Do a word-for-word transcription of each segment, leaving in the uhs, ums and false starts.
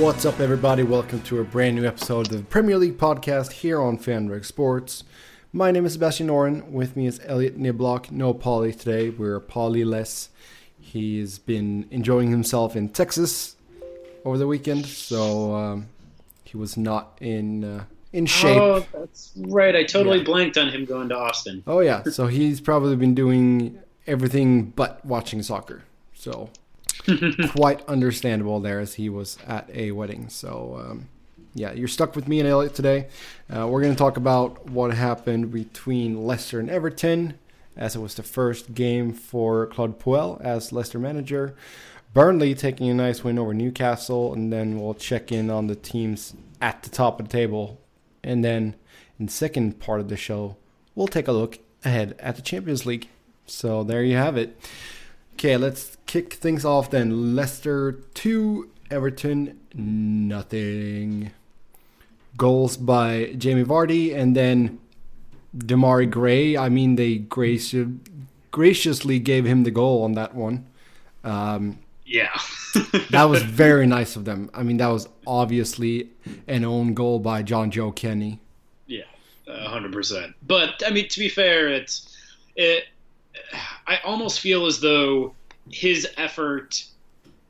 What's up, everybody? Welcome to a brand new episode of the Premier League podcast here on FanReg Sports. My name is Sebastian Noren. With me is Elliott Niblock. No Pauly today. We're Pauly-less. He's been enjoying himself in Texas over the weekend, so um, he was not in uh, in shape. Oh, that's right. I totally yeah. blanked on him going to Austin. Oh, yeah. So he's probably been doing everything but watching soccer. So quite understandable there, as he was at a wedding. So um, yeah, you're stuck with me and Elliot today. Uh, we're going to talk about what happened between Leicester and Everton, as it was the first game for Claude Puel as Leicester manager. Burnley taking a nice win over Newcastle, and then we'll check in on the teams at the top of the table. And then in the second part of the show, we'll take a look ahead at the Champions League. So there you have it. Okay, let's kick things off then. Leicester two, Everton nothing. Goals by Jamie Vardy and then Demari Gray. I mean, they graci- graciously gave him the goal on that one. Um, yeah. That was very nice of them. I mean, that was obviously an own goal by John Joe Kenny. Yeah, one hundred percent. But, I mean, to be fair, it's... It, I almost feel as though his effort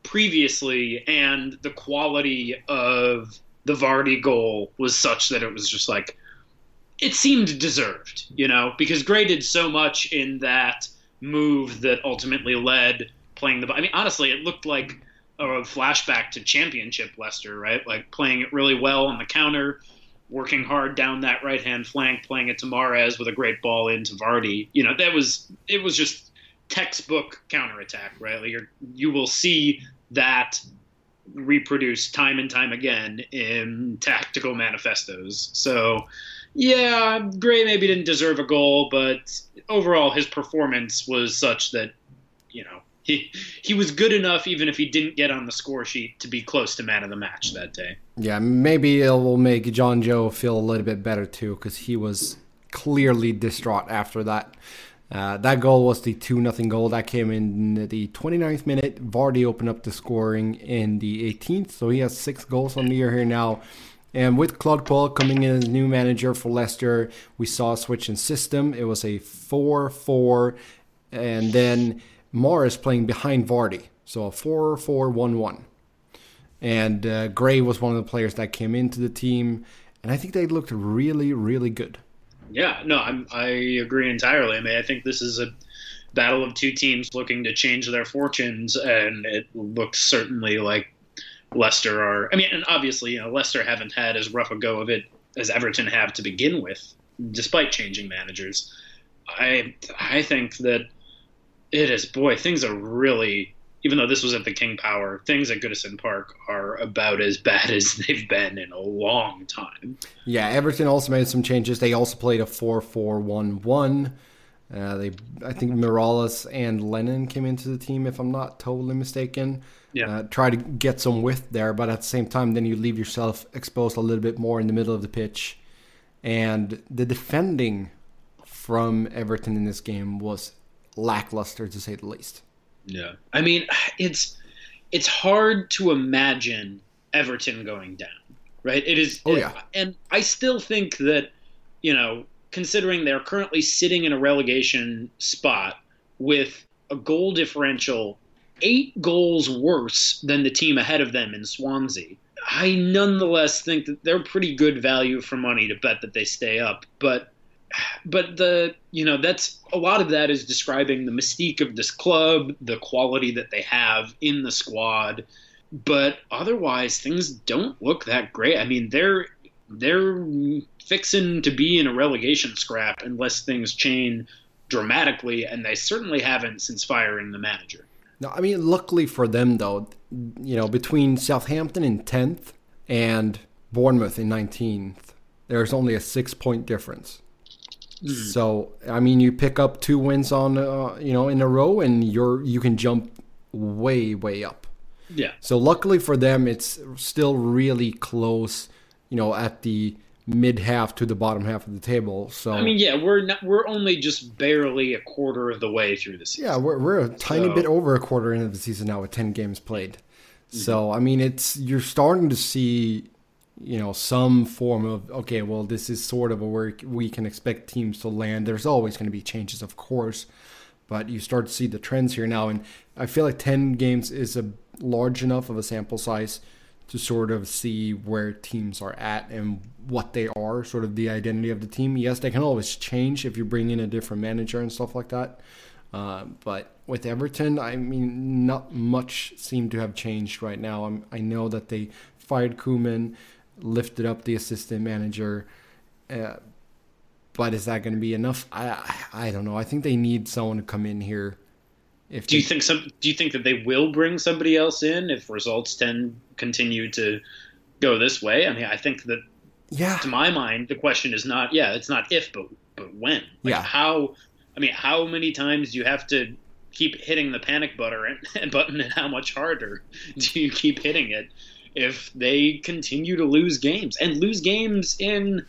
previously and the quality of the Vardy goal was such that it was just like, it seemed deserved, you know, because Gray did so much in that move that ultimately led playing the, I mean, honestly, it looked like a flashback to Championship Leicester, right? Like playing it really well on the counter, working hard down that right-hand flank, playing it to Mahrez with a great ball into Vardy. You know, that was, it was just textbook counterattack, right? Like you're, you will see that reproduced time and time again in tactical manifestos. So, yeah, Gray maybe didn't deserve a goal, but overall his performance was such that, you know, He, he was good enough, even if he didn't get on the score sheet, to be close to man of the match that day. Yeah, maybe it will make John Joe feel a little bit better too, because he was clearly distraught after that. Uh, that goal was the two nothing goal. That came in the twenty-ninth minute. Vardy opened up the scoring in the eighteenth, so he has six goals on the year here now. And with Claude Puel coming in as new manager for Leicester, we saw a switch in system. It was a four four, and then Morris playing behind Vardy, so a four four one one. And uh, Gray was one of the players that came into the team, and I think they looked really, really good. Yeah, no, I'm, I agree entirely. I mean, I think this is a battle of two teams looking to change their fortunes, and it looks certainly like Leicester are... I mean, and obviously, you know, Leicester haven't had as rough a go of it as Everton have to begin with, despite changing managers. I I think that... It is, boy, things are really, even though this was at the King Power, things at Goodison Park are about as bad as they've been in a long time. Yeah, Everton also made some changes. They also played a four four one one. Uh, they, I think Morales and Lennon came into the team, if I'm not totally mistaken. Yeah. Uh, try to get some width there, but at the same time, then you leave yourself exposed a little bit more in the middle of the pitch. And the defending from Everton in this game was lackluster, to say the least. Yeah. I mean, it's it's hard to imagine Everton going down, right? It is. Oh, yeah. And I still think that, you know, considering they're currently sitting in a relegation spot with a goal differential eight goals worse than the team ahead of them in Swansea, I nonetheless think that they're pretty good value for money to bet that they stay up. But But the, you know, that's a lot of that is describing the mystique of this club, the quality that they have in the squad. But otherwise, things don't look that great. I mean, they're they're fixing to be in a relegation scrap unless things change dramatically, and they certainly haven't since firing the manager. No, I mean, luckily for them, though, you know, between Southampton in tenth and Bournemouth in nineteenth, there's only a six-point difference. So, I mean, you pick up two wins on, uh, you know, in a row, and you're you can jump way, way up. Yeah. So, luckily for them, it's still really close, you know, at the mid half to the bottom half of the table. So, I mean, yeah, we're not, we're only just barely a quarter of the way through the season. Yeah, we're we're a tiny so. bit over a quarter into the season now with ten games played. So, I mean, it's you're starting to see, you know, some form of, okay, well, this is sort of a where we can expect teams to land. There's always going to be changes, of course, but you start to see the trends here now. And I feel like ten games is a large enough of a sample size to sort of see where teams are at and what they are, sort of the identity of the team. Yes, they can always change if you bring in a different manager and stuff like that. Uh, but with Everton, I mean, not much seemed to have changed right now. I'm, I know that they fired Koeman, lifted up the assistant manager, uh, but is that going to be enough? I I don't know. I think they need someone to come in here. If do they, you think some? Do you think that they will bring somebody else in if results tend continue to go this way? I mean, I think that. Yeah. To my mind, the question is not yeah, it's not if, but but when. Like yeah. How. I mean, how many times do you have to keep hitting the panic button and button, and how much harder do you keep hitting it if they continue to lose games and lose games in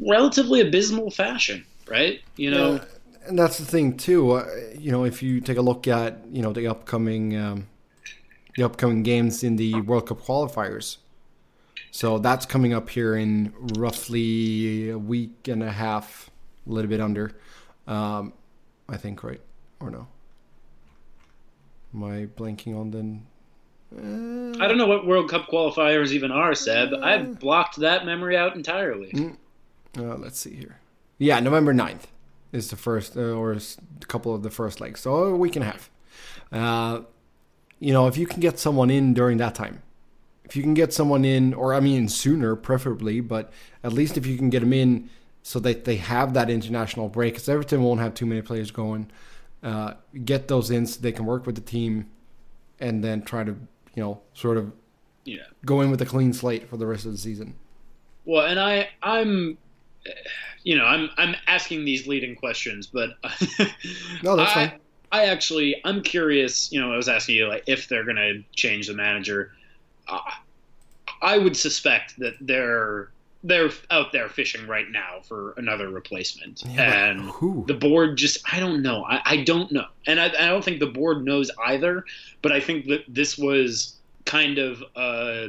relatively abysmal fashion, right? You know, yeah, and that's the thing too. Uh, you know, if you take a look at you know the upcoming um, the upcoming games in the World Cup qualifiers, so that's coming up here in roughly a week and a half, a little bit under. Um, I think, right? Or no? Am I blanking on the... Uh... I don't know what World Cup qualifiers even are, Seb. Uh... I've blocked that memory out entirely. Mm. Uh, let's see here. Yeah, November ninth is the first, uh, or a couple of the first legs. So a week and a half. Uh, you know, if you can get someone in during that time, if you can get someone in, or I mean sooner, preferably, but at least if you can get them in so that they have that international break, because Everton won't have too many players going. Uh, get those in so they can work with the team and then try to, you know, sort of yeah. go in with a clean slate for the rest of the season. Well, and I, I'm, you know, I'm I'm asking these leading questions, but no, that's I, fine. I actually, I'm curious, you know, I was asking you, like, if they're going to change the manager. Uh, I would suspect that they're... They're out there fishing right now for another replacement. Yeah, and who? The board just, I don't know. I, I don't know. And I, I don't think the board knows either, but I think that this was kind of a,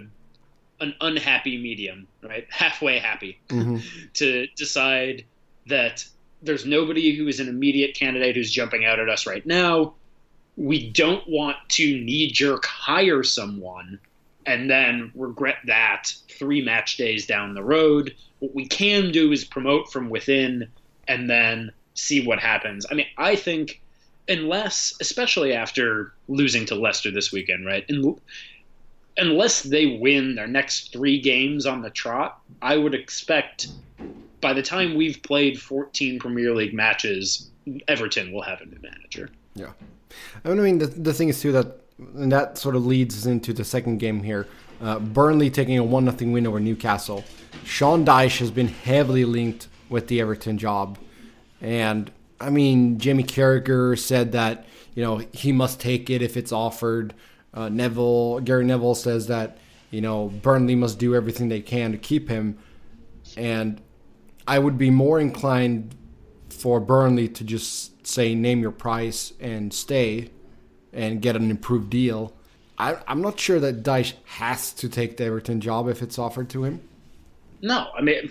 an unhappy medium, right? Halfway happy mm-hmm. to decide that there's nobody who is an immediate candidate who's jumping out at us right now. We don't want to knee-jerk hire someone and then regret that three match days down the road. What we can do is promote from within and then see what happens. I mean, I think unless, especially after losing to Leicester this weekend, right? And unless they win their next three games on the trot, I would expect by the time we've played fourteen Premier League matches, Everton will have a new manager. Yeah. I mean, the, the thing is too that, and that sort of leads us into the second game here. Uh, Burnley taking a one nothing win over Newcastle. Sean Dyche has been heavily linked with the Everton job. And, I mean, Jamie Carragher said that, you know, he must take it if it's offered. Uh, Neville, Gary Neville says that, you know, Burnley must do everything they can to keep him. And I would be more inclined for Burnley to just say, name your price and stay and get an improved deal. I, I'm not sure that Dyche has to take the Everton job if it's offered to him. No, I mean,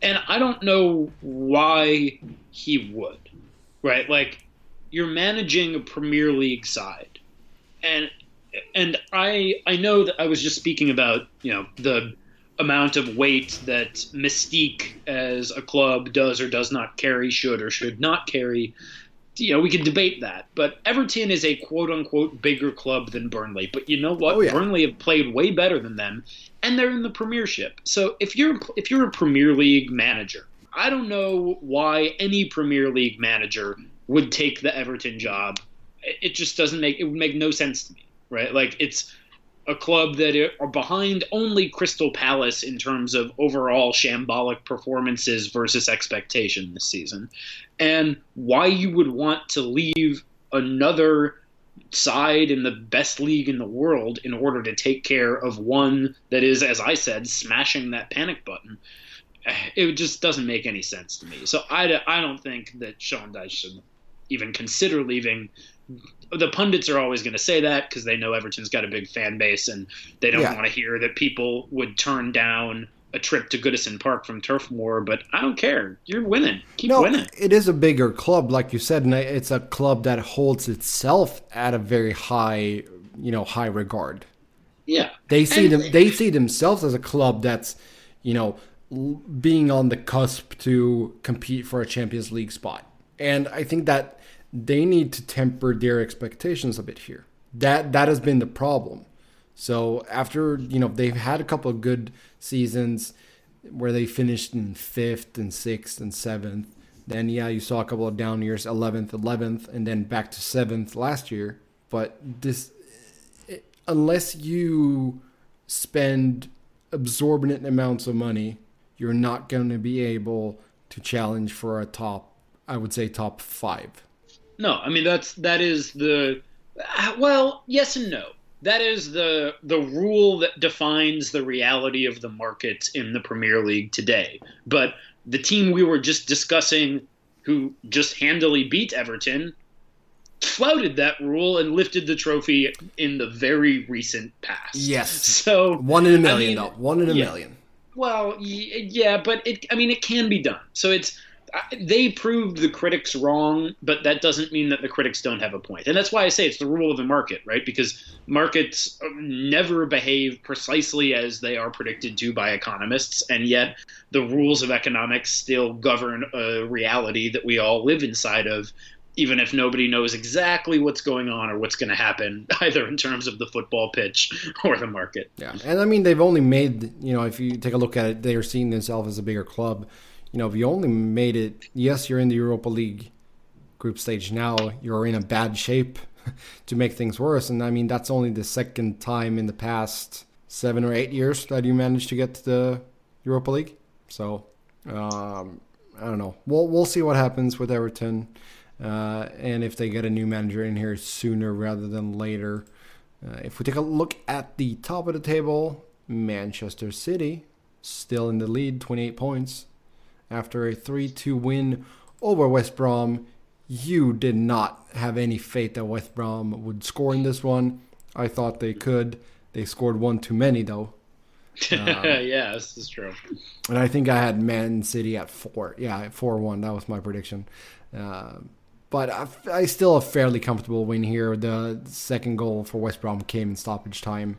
and I don't know why he would, right? Like, you're managing a Premier League side. And and I I know that I was just speaking about, you know, the amount of weight that mystique as a club does or does not carry, should or should not carry. You know, we can debate that, but Everton is a quote-unquote bigger club than Burnley. But you know what? Oh, yeah. Burnley have played way better than them, and they're in the Premiership. So if you're if you're a Premier League manager, I don't know why any Premier League manager would take the Everton job. It just doesn't make it would make no sense to me, right? Like it's a club that are behind only Crystal Palace in terms of overall shambolic performances versus expectation this season. And why you would want to leave another side in the best league in the world in order to take care of one that is, as I said, smashing that panic button. It just doesn't make any sense to me. So I, I don't think that Sean Dyche should even consider leaving the pundits are always going to say that because they know Everton's got a big fan base and they don't yeah. want to hear that people would turn down a trip to Goodison Park from Turf Moor, but I don't care. You're winning. Keep no, winning. It is a bigger club, like you said, and it's a club that holds itself at a very high, you know, high regard. Yeah. They see and, them. They see themselves as a club that's, you know, being on the cusp to compete for a Champions League spot. And I think that they need to temper their expectations a bit here. That that has been the problem. So after, you know, they've had a couple of good seasons where they finished in fifth and sixth and seventh. Then, yeah, you saw a couple of down years, eleventh, eleventh, and then back to seventh last year. But this, it, unless you spend exorbitant amounts of money, you're not going to be able to challenge for a top, I would say top five. No, I mean, that's, that is the, well, yes and no. That is the the rule that defines the reality of the markets in the Premier League today. But the team we were just discussing, who just handily beat Everton, flouted that rule and lifted the trophy in the very recent past. Yes. So one in a million, I mean, though. One in a yeah. million. Well, yeah, but it. I mean, it can be done. So it's. They proved the critics wrong, but that doesn't mean that the critics don't have a point. And that's why I say it's the rule of the market, right? Because markets never behave precisely as they are predicted to by economists, and yet the rules of economics still govern a reality that we all live inside of, even if nobody knows exactly what's going on or what's going to happen, either in terms of the football pitch or the market. Yeah, and I mean, they've only made, you know, if you take a look at it, they are seeing themselves as a bigger club. You know, if you only made it, yes, you're in the Europa League group stage now, you're in a bad shape to make things worse. And I mean, that's only the second time in the past seven or eight years that you managed to get to the Europa League. So, um, I don't know. We'll, we'll see what happens with Everton. Uh, and if they get a new manager in here sooner rather than later. Uh, if we take a look at the top of the table, Manchester City still in the lead, twenty-eight points. After a three two win over West Brom, you did not have any faith that West Brom would score in this one. I thought they could. They scored one too many, though. Um, yeah, this is true. And I think I had Man City at four. Yeah, four one. That was my prediction. Uh, but I, I still a fairly comfortable win here. The second goal for West Brom came in stoppage time.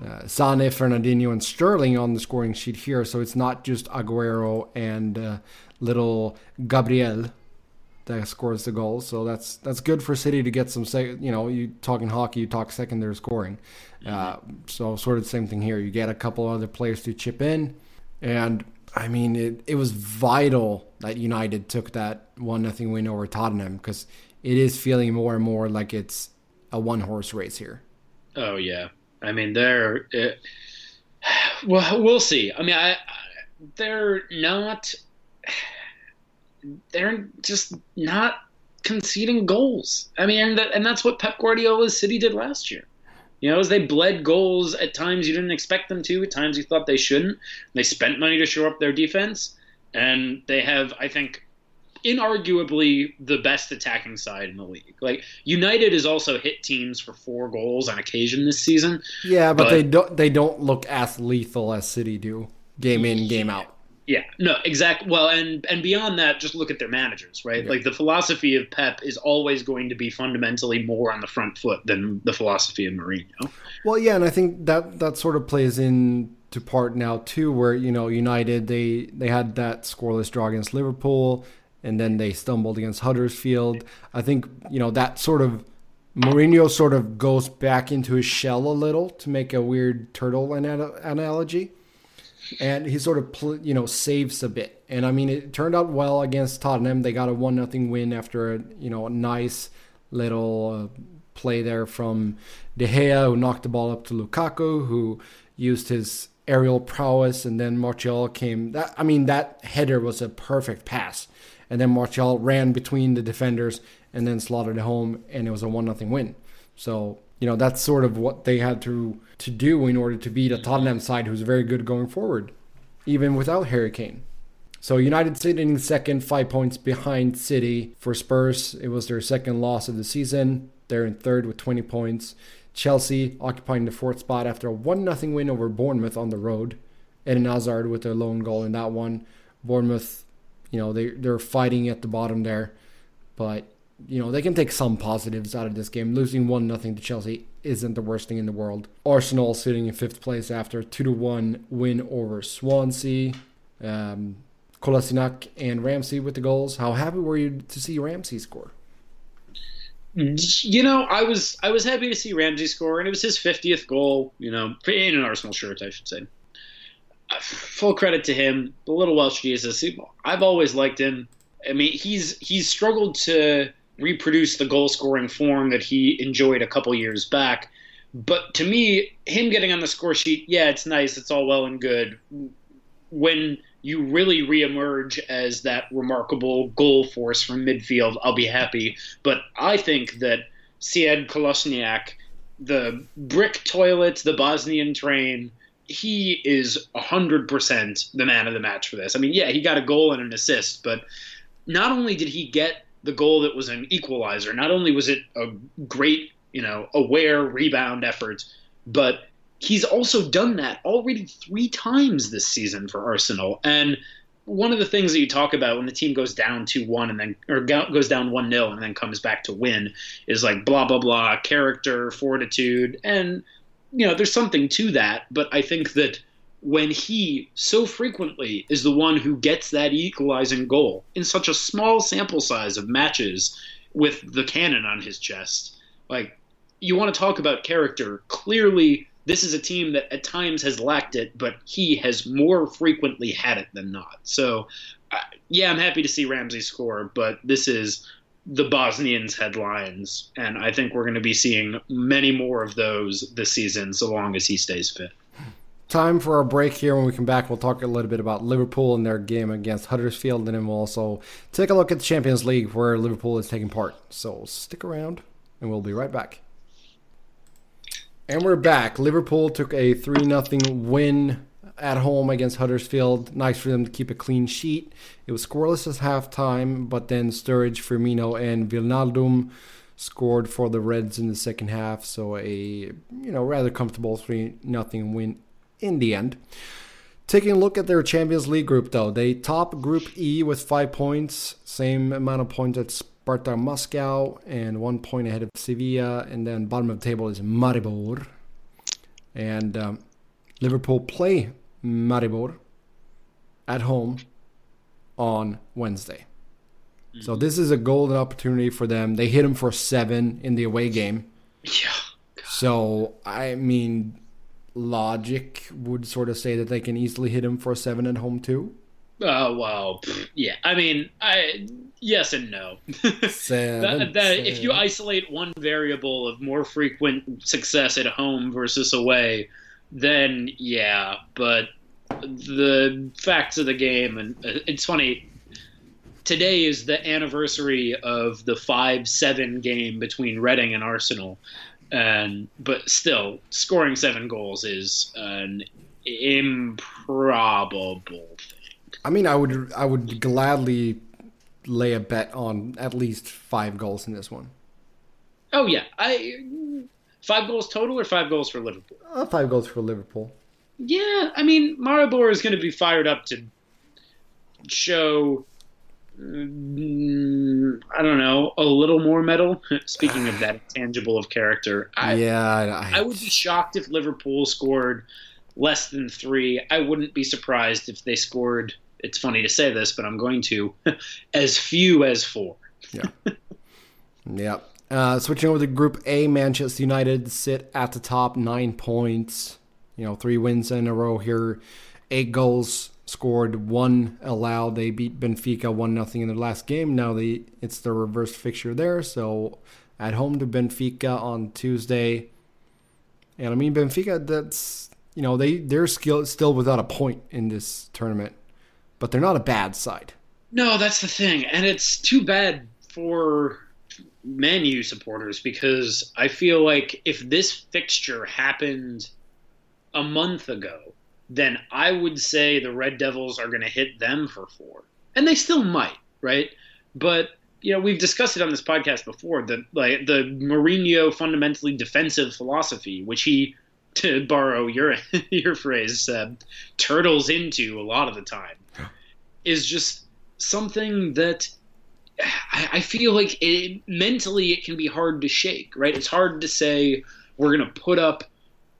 Uh, Sane, Fernandinho, and Sterling on the scoring sheet here, so it's not just Aguero and uh, little Gabriel that scores the goal. So that's that's good for City to get some, sec- you know, you talk in hockey, you talk secondary scoring. Uh, so sort of the same thing here. You get a couple other players to chip in. And, I mean, it, it was vital that United took that one nothing win over Tottenham because it is feeling more and more like it's a one-horse race here. Oh, yeah. I mean, they're it, well. We'll see. I mean, I, I they're not. They're just not conceding goals. I mean, and, that, and that's what Pep Guardiola's City did last year. You know, as they bled goals at times you didn't expect them to, at times you thought they shouldn't. They spent money to shore up their defense, and they have, I think, inarguably the best attacking side in the league. Like, United has also hit teams for four goals on occasion this season. Yeah, but, but they don't they don't look as lethal as City do. Game in, yeah, game out. Yeah, no, exactly. Well, and, and beyond that, just look at their managers, right? Yeah. Like, the philosophy of Pep is always going to be fundamentally more on the front foot than the philosophy of Mourinho. Well, yeah, and I think that, that sort of plays into part now, too, where, you know, United, they, they had that scoreless draw against Liverpool, and then they stumbled against Huddersfield. I think, you know, that sort of Mourinho sort of goes back into his shell a little, to make a weird turtle analogy. And he sort of, you know, saves a bit. And I mean, it turned out well against Tottenham. They got a one nothing win after a, you know, a nice little uh, play there from De Gea, who knocked the ball up to Lukaku, who used his aerial prowess. And then Martial came. That, I mean, that header was a perfect pass. And then Martial ran between the defenders and then slaughtered it home, and it was a one nothing win. So, you know, that's sort of what they had to to do in order to beat a Tottenham side who's very good going forward, even without Harry Kane. So United sitting second, five points behind City. For Spurs, it was their second loss of the season. They're in third with twenty points. Chelsea occupying the fourth spot after a one nothing win over Bournemouth on the road. Eden Hazard with their lone goal in that one. Bournemouth, you know, they, they're fighting at the bottom there. But, you know, they can take some positives out of this game. Losing one nothing to Chelsea isn't the worst thing in the world. Arsenal sitting in fifth place after a two to one win over Swansea. Um... Kolasinac and Ramsey with the goals. How happy were you to see Ramsey score? You know, I was I was happy to see Ramsey score, and it was his fiftieth goal, you know, in an Arsenal shirt, I should say. Full credit to him, the little Welsh Jesus. I've always liked him. I mean, he's he's struggled to reproduce the goal-scoring form that he enjoyed a couple years back. But to me, him getting on the score sheet, yeah, it's nice, it's all well and good. When you really reemerge as that remarkable goal force from midfield, I'll be happy. But I think that Sead Kolasinac, the brick toilets, the Bosnian train, he is one hundred percent the man of the match for this. I mean, yeah, he got a goal and an assist, but not only did he get the goal that was an equalizer, not only was it a great, you know, aware rebound effort, but he's also done that already three times this season for Arsenal. And one of the things that you talk about when the team goes down two one and then, or goes down one nil and then comes back to win is like blah, blah, blah, character, fortitude. And, you know, there's something to that. But I think that when he so frequently is the one who gets that equalizing goal in such a small sample size of matches with the cannon on his chest, like, you want to talk about character, clearly. This is a team that at times has lacked it, but he has more frequently had it than not. So, uh, yeah, I'm happy to see Ramsey score, but this is the Bosnians' headlines, and I think we're going to be seeing many more of those this season so long as he stays fit. Time for our break here. When we come back, we'll talk a little bit about Liverpool and their game against Huddersfield, and then we'll also take a look at the Champions League where Liverpool is taking part. So stick around, and we'll be right back. And we're back. Liverpool took a three nothing win at home against Huddersfield. Nice for them to keep a clean sheet. It was scoreless at halftime, but then Sturridge, Firmino, and Wijnaldum scored for the Reds in the second half. So a you know rather comfortable three nothing win in the end. Taking a look at their Champions League group, though. They top Group E with five points, same amount of points as Sparta Moscow, and one point ahead of Sevilla, and then bottom of the table is Maribor, and um, Liverpool play Maribor at home on Wednesday. Mm-hmm. So this is a golden opportunity for them. They hit them for seven in the away game. Yeah. God. So I mean, logic would sort of say that they can easily hit them for seven at home too. Oh, well, yeah. I mean, I yes and no. seven, that, that, if you isolate one variable of more frequent success at home versus away, then yeah. But the facts of the game, and it's funny, today is the anniversary of the five seven game between Reading and Arsenal. And, but still, scoring seven goals is an improbable thing. I mean, I would I would gladly lay a bet on at least five goals in this one. Oh, yeah. I Five goals total or five goals for Liverpool? Uh, five goals for Liverpool. Yeah, I mean, Maribor is going to be fired up to show, um, I don't know, a little more metal. Speaking of that tangible of character, I, yeah, I, I would be shocked if Liverpool scored less than three. I wouldn't be surprised if they scored, it's funny to say this, but I'm going to, as few as four. Yeah. Yeah. Uh, switching over to Group A, Manchester United sit at the top, nine points. You know, three wins in a row here. Eight goals scored, one allowed. They beat Benfica one nothing in their last game. Now they it's the reverse fixture there. So at home to Benfica on Tuesday. And I mean, Benfica, that's, You know, they, they're skill, still without a point in this tournament, but they're not a bad side. No, that's the thing. And it's too bad for Man U supporters because I feel like if this fixture happened a month ago, then I would say the Red Devils are going to hit them for four. And they still might, right? But, you know, we've discussed it on this podcast before, the, like, the Mourinho fundamentally defensive philosophy, which he, to borrow your your phrase, uh, turtles into a lot of the time, is just something that I, I feel like it, mentally it can be hard to shake, right? It's hard to say we're going to put up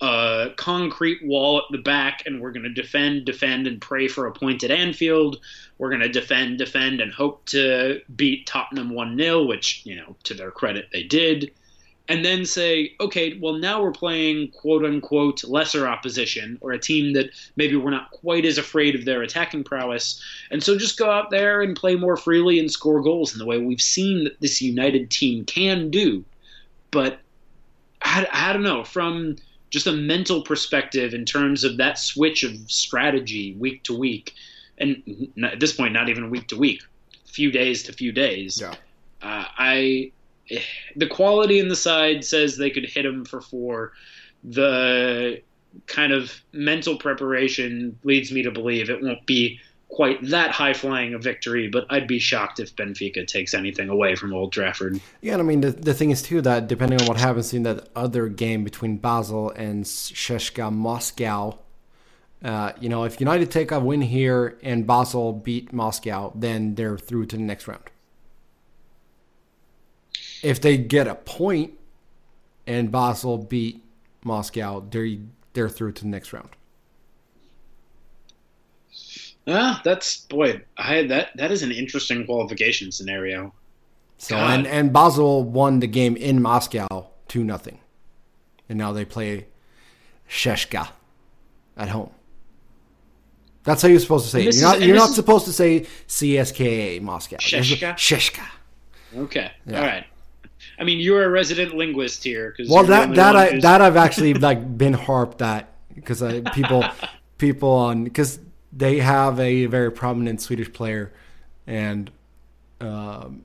a concrete wall at the back and we're going to defend, defend, and pray for a point at Anfield. We're going to defend, defend, and hope to beat Tottenham one nil, which, you know, to their credit, they did. And then say, okay, well, now we're playing quote-unquote lesser opposition or a team that maybe we're not quite as afraid of their attacking prowess. And so just go out there and play more freely and score goals in the way we've seen that this United team can do. But I, I don't know, from just a mental perspective in terms of that switch of strategy week to week, and at this point, not even week to week, few days to few days, yeah. uh, I... the quality in the side says they could hit them for four. The kind of mental preparation leads me to believe it won't be quite that high-flying a victory, but I'd be shocked if Benfica takes anything away from Old Trafford. Yeah, and I mean, the, the thing is, too, that depending on what happens in that other game between Basel and C S K A Moscow, uh, you know, if United take a win here and Basel beat Moscow, then they're through to the next round. If they get a point and Basel beat Moscow, they're, they're through to the next round. Ah, that's, boy, I, that that is an interesting qualification scenario. So and, and Basel won the game in Moscow two nothing. And now they play C S K A at home. That's how you're supposed to say it. You're not, is, you're not is, supposed to say C S K A Moscow. C S K A? C S K A. Okay. Yeah. All right. I mean, you're a resident linguist here. Cause well, that that I who's... that I've actually like been harped at because people people on because they have a very prominent Swedish player, and um,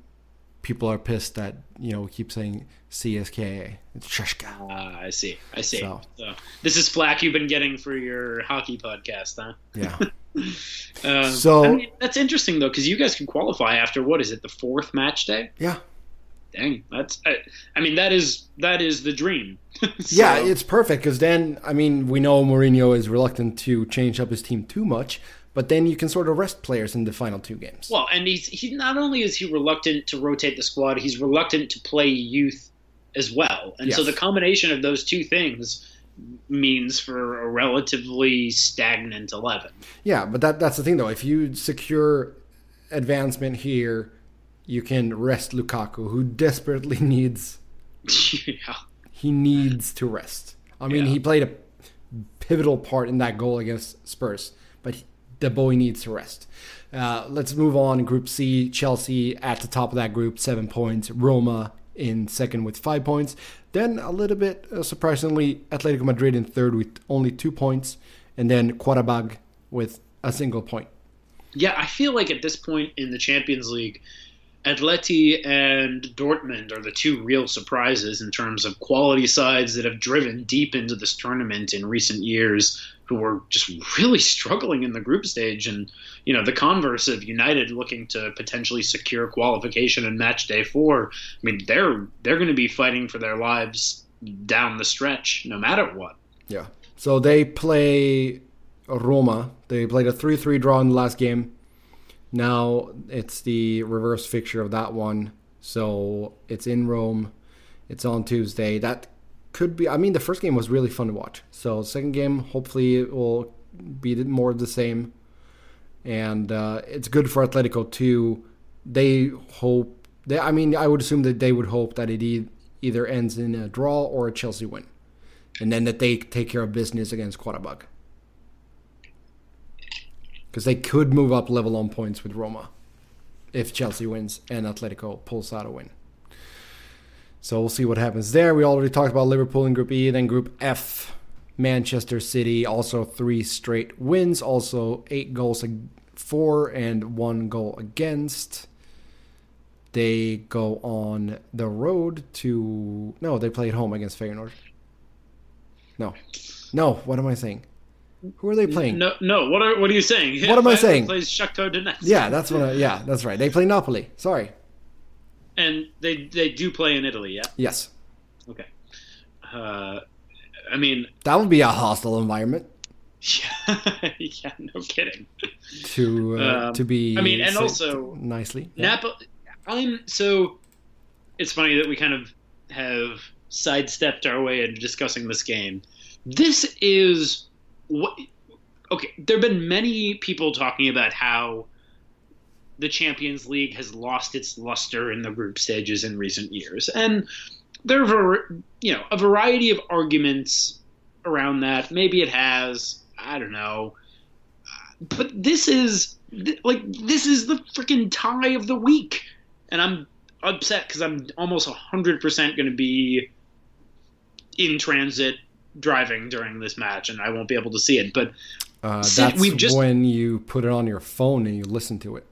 people are pissed that you know we keep saying C S K A. It's C S K A. Ah, I see. I see. So, so this is flack you've been getting for your hockey podcast, huh? Yeah. um, so I mean, that's interesting though, because you guys can qualify after what is it, the fourth match day? Yeah. Dang, that's I, I mean that is that is the dream. So. Yeah, it's perfect because then I mean we know Mourinho is reluctant to change up his team too much, but then you can sort of rest players in the final two games. Well, and he's he not only is he reluctant to rotate the squad, he's reluctant to play youth as well, and yes. So the combination of those two things means for a relatively stagnant eleven. Yeah, but that that's the thing though. If you secure advancement here. You can rest Lukaku, who desperately needs. Yeah. He needs to rest. I mean, yeah. He played a pivotal part in that goal against Spurs, but he, the boy needs to rest. Uh, let's move on. Group C: Chelsea at the top of that group, seven points. Roma in second with five points. Then, a little bit uh, surprisingly, Atletico Madrid in third with only two points, and then Qarabag with a single point. Yeah, I feel like at this point in the Champions League. Atleti and Dortmund are the two real surprises in terms of quality sides that have driven deep into this tournament in recent years who were just really struggling in the group stage. And, you know, the converse of United looking to potentially secure qualification in match day four. I mean, they're they're going to be fighting for their lives down the stretch no matter what. Yeah. So they play Roma. They played a three three draw in the last game. Now it's the reverse fixture of that one. So it's in Rome. It's on Tuesday. That could be... I mean, the first game was really fun to watch. So second game, hopefully it will be more of the same. And uh, it's good for Atletico too. They hope... They, I mean, I would assume that they would hope that it e- either ends in a draw or a Chelsea win. And then that they take care of business against Qarabag. Because they could move up level on points with Roma if Chelsea wins and Atletico pulls out a win. So we'll see what happens there. We already talked about Liverpool in Group E. Then Group F, Manchester City, also three straight wins. Also eight goals for and one goal against. They go on the road to... No, they play at home against Feyenoord. No. No, what am I saying? Who are they playing? No, no. What are what are you saying? What am I saying? Plays Shakhtar Donetsk. Yeah, that's what. I, yeah, that's right. They play Napoli. Sorry. And they they do play in Italy, yeah. Yes. Okay. Uh, I mean, that would be a hostile environment. Yeah, yeah, no kidding. To uh, um, to be. I mean, and also nicely. Yeah. Napoli. I'm so. It's funny that we kind of have sidestepped our way into discussing this game. This is. What, okay, there have been many people talking about how the Champions League has lost its luster in the group stages in recent years, and there are, you know, a variety of arguments around that. Maybe it has, I don't know, but this is like this is the freaking tie of the week, and I'm upset because I'm almost one hundred percent going to be in transit. Driving during this match, and I won't be able to see it. But uh, Sid, that's we've just... when you put it on your phone and you listen to it.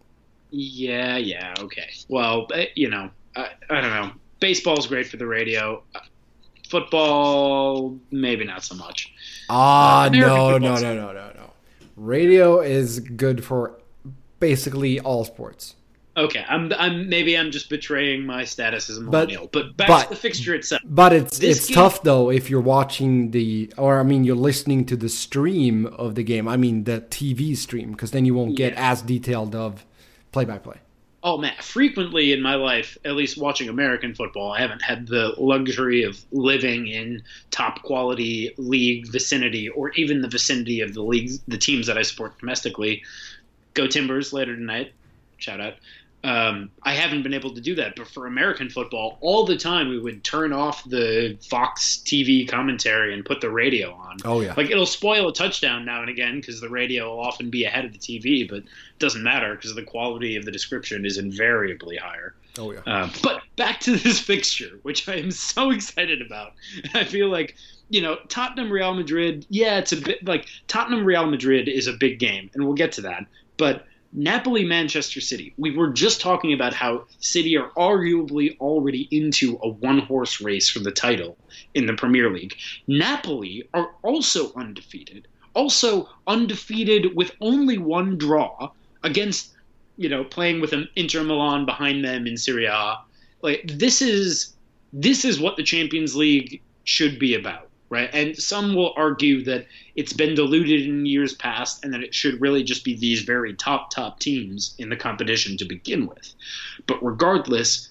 Yeah, yeah, okay. Well, you know, I, I don't know. Baseball's great for the radio. Football, maybe not so much. Ah, uh, no, no, no, no, no, no. Radio is good for basically all sports. Okay, I'm. I'm. Maybe I'm just betraying my status as a millennial. But, but back but, to the fixture itself. But it's this it's game, tough though if you're watching the, or I mean, you're listening to the stream of the game. I mean the T V stream, because then you won't get yeah. as detailed of play-by-play. Oh man, frequently in my life, at least watching American football, I haven't had the luxury of living in top quality league vicinity, or even the vicinity of the leagues, the teams that I support domestically. Go Timbers later tonight. Shout out. Um, I haven't been able to do that, but for American football, all the time we would turn off the Fox T V commentary and put the radio on. Oh yeah, like it'll spoil a touchdown now and again because the radio will often be ahead of the T V, but it doesn't matter because the quality of the description is invariably higher. Oh yeah. Uh, but back to this fixture, which I am so excited about. I feel like, you know, Tottenham Real Madrid. Yeah, it's a bit like Tottenham Real Madrid is a big game, and we'll get to that, but. Napoli, Manchester City. We were just talking about how City are arguably already into a one-horse race for the title in the Premier League. Napoli are also undefeated, also undefeated with only one draw against, you know, playing with an Inter Milan behind them in Serie A. Like this is this is what the Champions League should be about. Right, and some will argue that it's been diluted in years past and that it should really just be these very top, top teams in the competition to begin with. But regardless,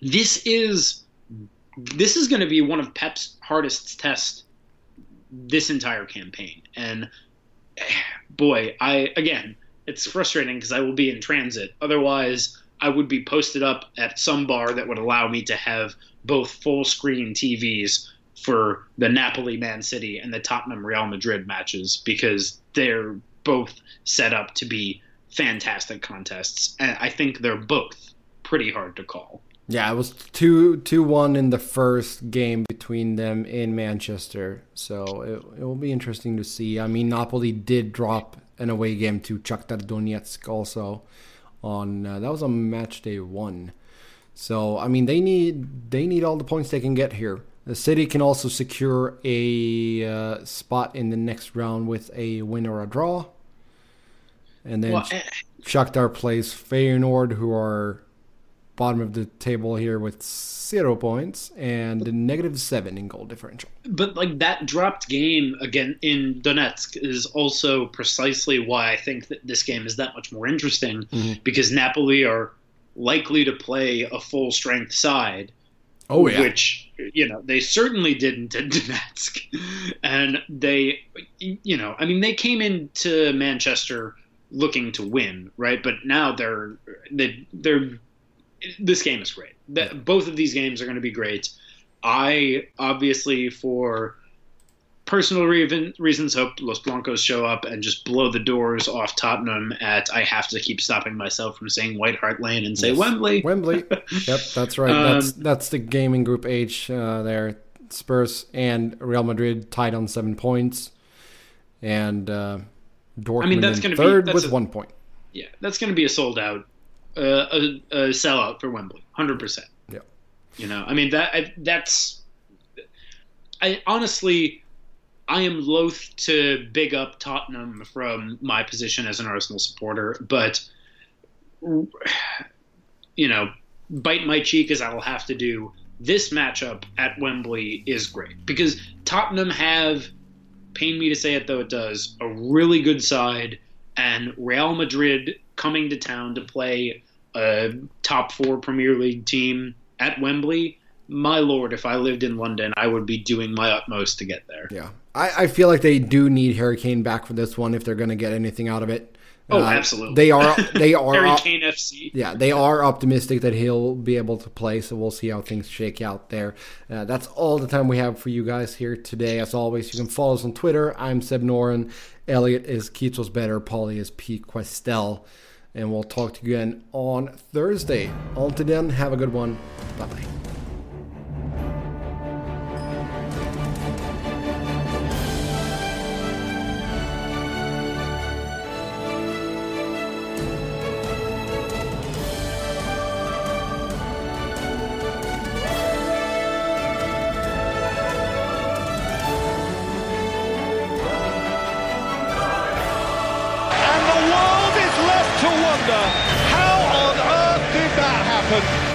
this is this is going to be one of Pep's hardest tests this entire campaign. And boy, I again, it's frustrating because I will be in transit. Otherwise, I would be posted up at some bar that would allow me to have both full-screen T Vs for the Napoli Man City and the Tottenham Real Madrid matches, because they're both set up to be fantastic contests. And I think they're both pretty hard to call. Yeah, it was two to one in the first game between them in Manchester. So it, it will be interesting to see. I mean, Napoli did drop an away game to Shakhtar Donetsk also on uh, that was on match day one. So, I mean, they need they need all the points they can get here. The City can also secure a uh, spot in the next round with a win or a draw. And then well, Sh- Shakhtar plays Feyenoord, who are bottom of the table here with zero points and a negative seven in goal differential. But like that dropped game again in Donetsk is also precisely why I think that this game is that much more interesting, mm-hmm. because Napoli are likely to play a full strength side. Oh, yeah. Which, you know, they certainly didn't in Donetsk. And they, you know, I mean, they came into Manchester looking to win, right? But now they're, they, they're, this game is great. The, both of these games are going to be great. I, obviously, for personal re- reasons, hope Los Blancos show up and just blow the doors off Tottenham at, I have to keep stopping myself from saying White Hart Lane and say yes. Wembley. Wembley. Yep, that's right. Um, that's that's the game in Group H uh, there. Spurs and Real Madrid tied on seven points. And uh, Dortmund I mean, that's in third be, that's with a, one point. Yeah, that's going to be a sold-out, uh, a, a sellout for Wembley, one hundred percent. Yeah. You know, I mean, that I, that's... I honestly... I am loath to big up Tottenham from my position as an Arsenal supporter, but, you know, bite my cheek as I will have to do, this matchup at Wembley is great. Because Tottenham have, pain me to say it though it does, a really good side, and Real Madrid coming to town to play a top four Premier League team at Wembley, my lord, if I lived in London, I would be doing my utmost to get there. Yeah. I, I feel like they do need Harry Kane back for this one if they're going to get anything out of it. Oh, uh, absolutely. They are. They are. Harry Kane F C. Yeah, they are optimistic that he'll be able to play, so we'll see how things shake out there. Uh, that's all the time we have for you guys here today. As always, you can follow us on Twitter. I'm Seb Noren. Elliot is Keitzel's Better. Pauly is P. Questel. And we'll talk to you again on Thursday. Until then, have a good one. Bye-bye. How on earth did that happen?